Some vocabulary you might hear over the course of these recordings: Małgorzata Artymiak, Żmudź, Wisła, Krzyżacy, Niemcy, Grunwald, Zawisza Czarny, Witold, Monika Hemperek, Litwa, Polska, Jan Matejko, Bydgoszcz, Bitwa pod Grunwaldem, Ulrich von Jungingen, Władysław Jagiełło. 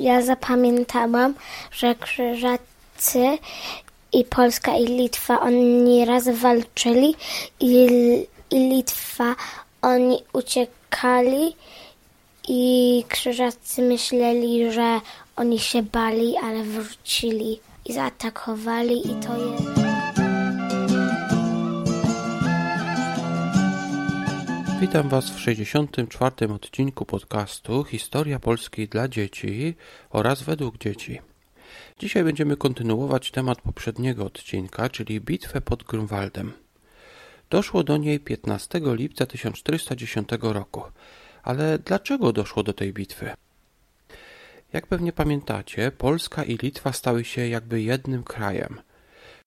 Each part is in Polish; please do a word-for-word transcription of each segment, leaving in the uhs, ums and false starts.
Ja zapamiętałam, że Krzyżacy i Polska i Litwa oni raz walczyli i, i Litwa oni uciekali i Krzyżacy myśleli, że oni się bali, ale wrócili i zaatakowali i to jest... Witam Was w sześćdziesiątym czwartym odcinku podcastu Historia Polski dla dzieci oraz według dzieci. Dzisiaj będziemy kontynuować temat poprzedniego odcinka, czyli Bitwę pod Grunwaldem. Doszło do niej piętnastego lipca tysiąc czterysta dziesiątego roku. Ale dlaczego doszło do tej bitwy? Jak pewnie pamiętacie, Polska i Litwa stały się jakby jednym krajem.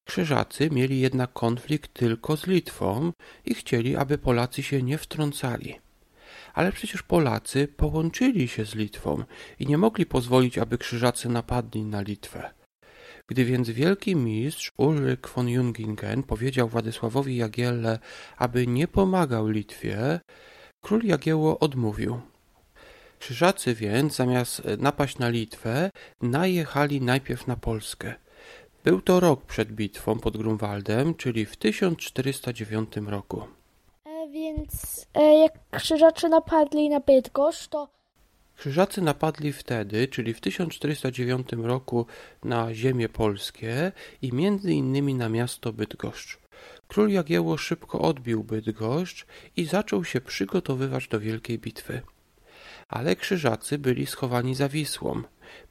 Krzyżacy mieli jednak konflikt tylko z Litwą i chcieli, aby Polacy się nie wtrącali. Ale przecież Polacy połączyli się z Litwą i nie mogli pozwolić, aby Krzyżacy napadli na Litwę. Gdy więc wielki mistrz Ulrich von Jungingen powiedział Władysławowi Jagielle, aby nie pomagał Litwie, król Jagiełło odmówił. Krzyżacy więc zamiast napaść na Litwę, najechali najpierw na Polskę. Był to rok przed bitwą pod Grunwaldem, czyli w tysiąc czterysta dziewiątym roku. E, więc e, jak Krzyżacy napadli na Bydgoszcz, to... Krzyżacy napadli wtedy, czyli w tysiąc czterysta dziewiątym roku na ziemię polskie i między innymi na miasto Bydgoszcz. Król Jagiełło szybko odbił Bydgoszcz i zaczął się przygotowywać do wielkiej bitwy. Ale Krzyżacy byli schowani za Wisłą.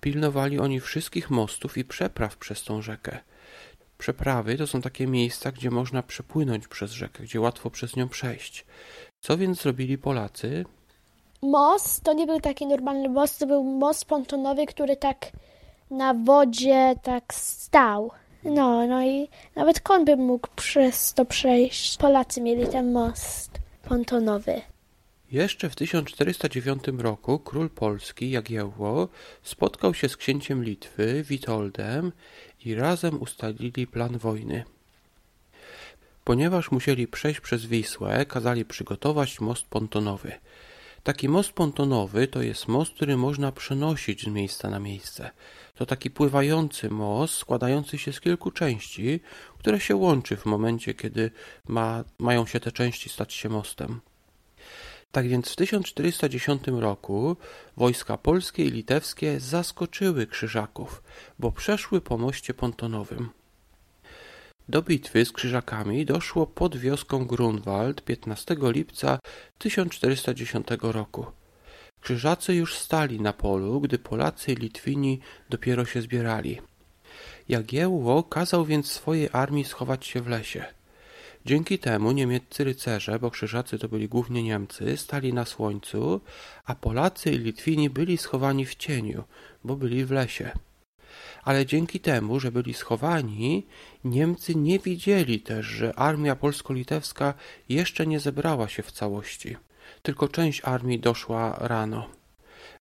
Pilnowali oni wszystkich mostów i przepraw przez tą rzekę. Przeprawy to są takie miejsca, gdzie można przepłynąć przez rzekę, gdzie łatwo przez nią przejść. Co więc zrobili Polacy? Most to nie był taki normalny most, to był most pontonowy, który tak na wodzie tak stał. No, no i nawet koń by mógł przez to przejść. Polacy mieli ten most pontonowy. Jeszcze w tysiąc czterysta dziewiątym roku król Polski, Jagiełło, spotkał się z księciem Litwy, Witoldem i razem ustalili plan wojny. Ponieważ musieli przejść przez Wisłę, kazali przygotować most pontonowy. Taki most pontonowy to jest most, który można przenosić z miejsca na miejsce. To taki pływający most składający się z kilku części, które się łączy w momencie, kiedy ma, mają się te części stać się mostem. Tak więc w tysiąc czterysta dziesiątym roku wojska polskie i litewskie zaskoczyły Krzyżaków, bo przeszły po moście pontonowym. Do bitwy z Krzyżakami doszło pod wioską Grunwald piętnastego lipca tysiąc czterysta dziesiątego roku. Krzyżacy już stali na polu, gdy Polacy i Litwini dopiero się zbierali. Jagiełło kazał więc swojej armii schować się w lesie. Dzięki temu niemieccy rycerze, bo Krzyżacy to byli głównie Niemcy, stali na słońcu, a Polacy i Litwini byli schowani w cieniu, bo byli w lesie. Ale dzięki temu, że byli schowani, Niemcy nie widzieli też, że armia polsko-litewska jeszcze nie zebrała się w całości. Tylko część armii doszła rano.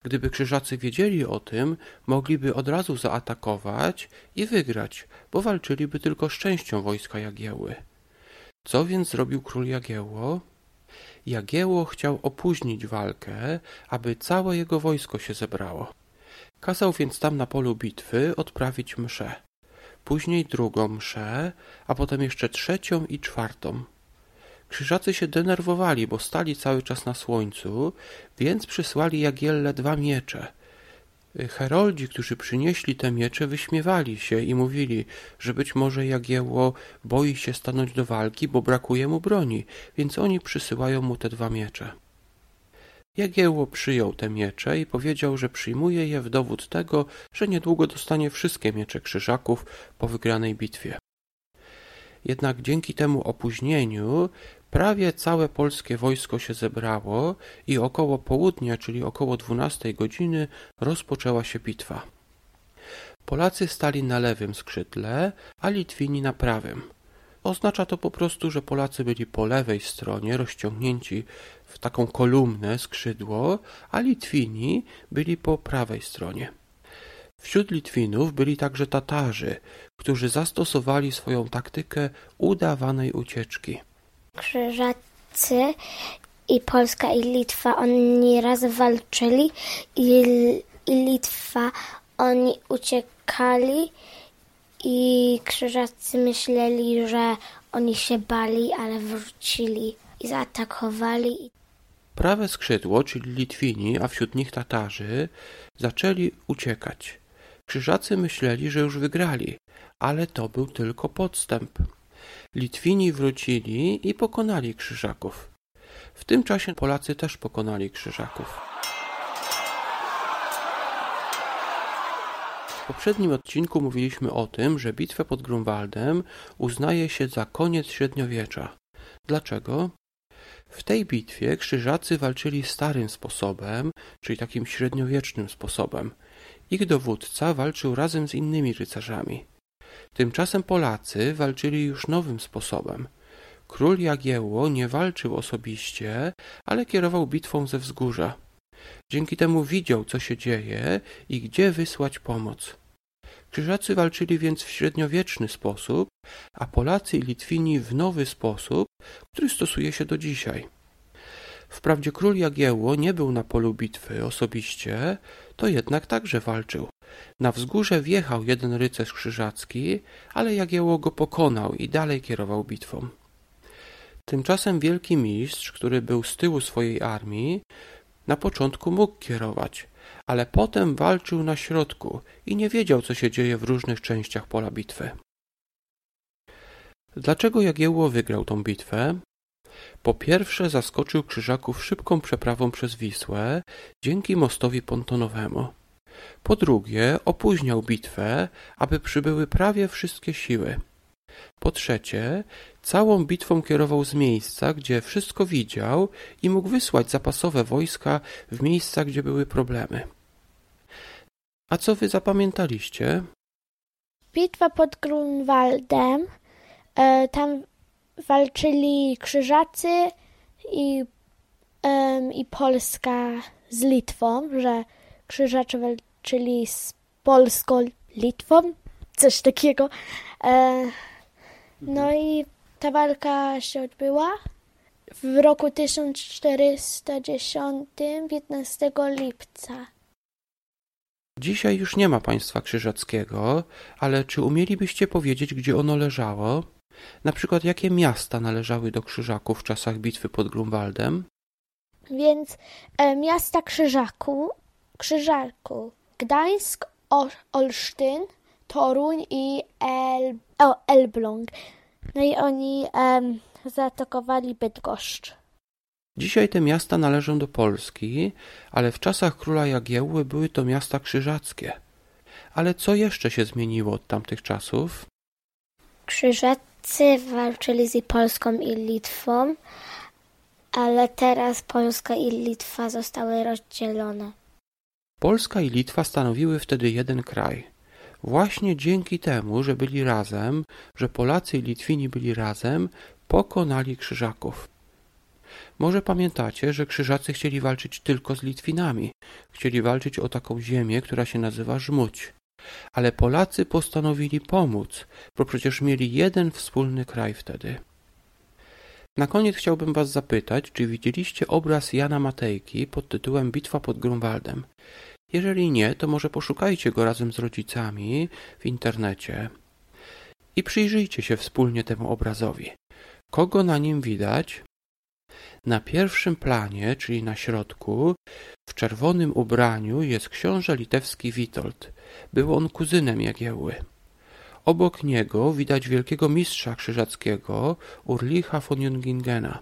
Gdyby Krzyżacy wiedzieli o tym, mogliby od razu zaatakować i wygrać, bo walczyliby tylko z częścią wojska Jagiełły. Co więc zrobił król Jagiełło? Jagiełło chciał opóźnić walkę, aby całe jego wojsko się zebrało. Kazał więc tam na polu bitwy odprawić mszę. Później drugą mszę, a potem jeszcze trzecią i czwartą. Krzyżacy się denerwowali, bo stali cały czas na słońcu, więc przysłali Jagielle dwa miecze. Heroldzi, którzy przynieśli te miecze, wyśmiewali się i mówili, że być może Jagiełło boi się stanąć do walki, bo brakuje mu broni, więc oni przysyłają mu te dwa miecze. Jagiełło przyjął te miecze i powiedział, że przyjmuje je w dowód tego, że niedługo dostanie wszystkie miecze Krzyżaków po wygranej bitwie. Jednak dzięki temu opóźnieniu prawie całe polskie wojsko się zebrało i około południa, czyli około dwunastej godziny, rozpoczęła się bitwa. Polacy stali na lewym skrzydle, a Litwini na prawym. Oznacza to po prostu, że Polacy byli po lewej stronie, rozciągnięci w taką kolumnę, skrzydło, a Litwini byli po prawej stronie. Wśród Litwinów byli także Tatarzy, którzy zastosowali swoją taktykę udawanej ucieczki. Krzyżacy i Polska i Litwa oni raz walczyli i, i Litwa. Oni uciekali i Krzyżacy myśleli, że oni się bali, ale wrócili i zaatakowali. Prawe skrzydło, czyli Litwini, a wśród nich Tatarzy, zaczęli uciekać. Krzyżacy myśleli, że już wygrali, ale to był tylko podstęp. Litwini wrócili i pokonali Krzyżaków. W tym czasie Polacy też pokonali Krzyżaków. W poprzednim odcinku mówiliśmy o tym, że bitwę pod Grunwaldem uznaje się za koniec średniowiecza. Dlaczego? W tej bitwie Krzyżacy walczyli starym sposobem, czyli takim średniowiecznym sposobem. Ich dowódca walczył razem z innymi rycerzami. Tymczasem Polacy walczyli już nowym sposobem. Król Jagiełło nie walczył osobiście, ale kierował bitwą ze wzgórza. Dzięki temu widział, co się dzieje i gdzie wysłać pomoc. Krzyżacy walczyli więc w średniowieczny sposób, a Polacy i Litwini w nowy sposób, który stosuje się do dzisiaj. Wprawdzie król Jagiełło nie był na polu bitwy osobiście, to jednak także walczył. Na wzgórze wjechał jeden rycerz krzyżacki, ale Jagiełło go pokonał i dalej kierował bitwą. Tymczasem wielki mistrz, który był z tyłu swojej armii, na początku mógł kierować, ale potem walczył na środku i nie wiedział, co się dzieje w różnych częściach pola bitwy. Dlaczego Jagiełło wygrał tą bitwę? Po pierwsze, zaskoczył Krzyżaków szybką przeprawą przez Wisłę dzięki mostowi pontonowemu. Po drugie, opóźniał bitwę, aby przybyły prawie wszystkie siły. Po trzecie, całą bitwą kierował z miejsca, gdzie wszystko widział i mógł wysłać zapasowe wojska w miejsca, gdzie były problemy. A co wy zapamiętaliście? Bitwa pod Grunwaldem. E, tam walczyli Krzyżacy i, e, i Polska z Litwą, że Krzyżacy walczyli z Polską, Litwą, coś takiego. E, no i ta walka się odbyła w roku tysiąc czterysta dziesiątym, piętnastego lipca. Dzisiaj już nie ma państwa krzyżackiego, ale czy umielibyście powiedzieć, gdzie ono leżało? Na przykład, jakie miasta należały do Krzyżaków w czasach bitwy pod Grunwaldem? Więc e, miasta Krzyżaku, Krzyżaku, Gdańsk, o, Olsztyn, Toruń i El, o, Elbląg. No i oni em, zaatakowali Bydgoszcz. Dzisiaj te miasta należą do Polski, ale w czasach króla Jagiełły były to miasta krzyżackie. Ale co jeszcze się zmieniło od tamtych czasów? Krzyżacy walczyli z Polską i Litwą, ale teraz Polska i Litwa zostały rozdzielone. Polska i Litwa stanowiły wtedy jeden kraj. Właśnie dzięki temu, że byli razem, że Polacy i Litwini byli razem, pokonali Krzyżaków. Może pamiętacie, że Krzyżacy chcieli walczyć tylko z Litwinami. Chcieli walczyć o taką ziemię, która się nazywa Żmudź. Ale Polacy postanowili pomóc, bo przecież mieli jeden wspólny kraj wtedy. Na koniec chciałbym was zapytać, czy widzieliście obraz Jana Matejki pod tytułem Bitwa pod Grunwaldem? Jeżeli nie, to może poszukajcie go razem z rodzicami w internecie i przyjrzyjcie się wspólnie temu obrazowi. Kogo na nim widać? Na pierwszym planie, czyli na środku, w czerwonym ubraniu jest książę litewski Witold. Był on kuzynem Jagiełły. Obok niego widać wielkiego mistrza krzyżackiego Urlicha von Jungingena.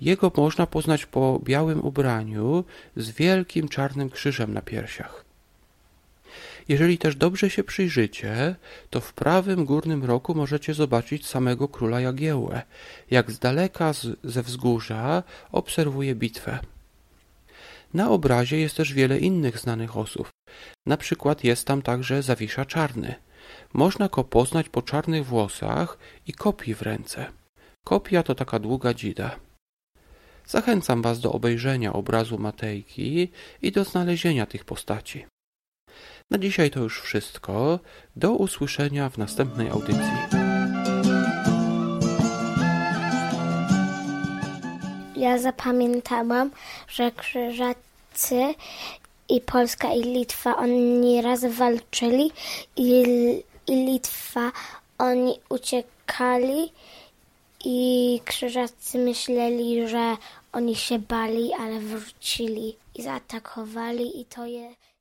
Jego można poznać po białym ubraniu z wielkim czarnym krzyżem na piersiach. Jeżeli też dobrze się przyjrzycie, to w prawym górnym rogu możecie zobaczyć samego króla Jagiełłę, jak z daleka z, ze wzgórza obserwuje bitwę. Na obrazie jest też wiele innych znanych osób. Na przykład jest tam także Zawisza Czarny. Można go poznać po czarnych włosach i kopii w ręce. Kopia to taka długa dzida. Zachęcam was do obejrzenia obrazu Matejki i do znalezienia tych postaci. Na dzisiaj to już wszystko. Do usłyszenia w następnej audycji. Ja zapamiętałam, że Krzyżacy i Polska, i Litwa. Oni raz walczyli i, i Litwa. Oni uciekali i Krzyżacy myśleli, że oni się bali, ale wrócili i zaatakowali i to je...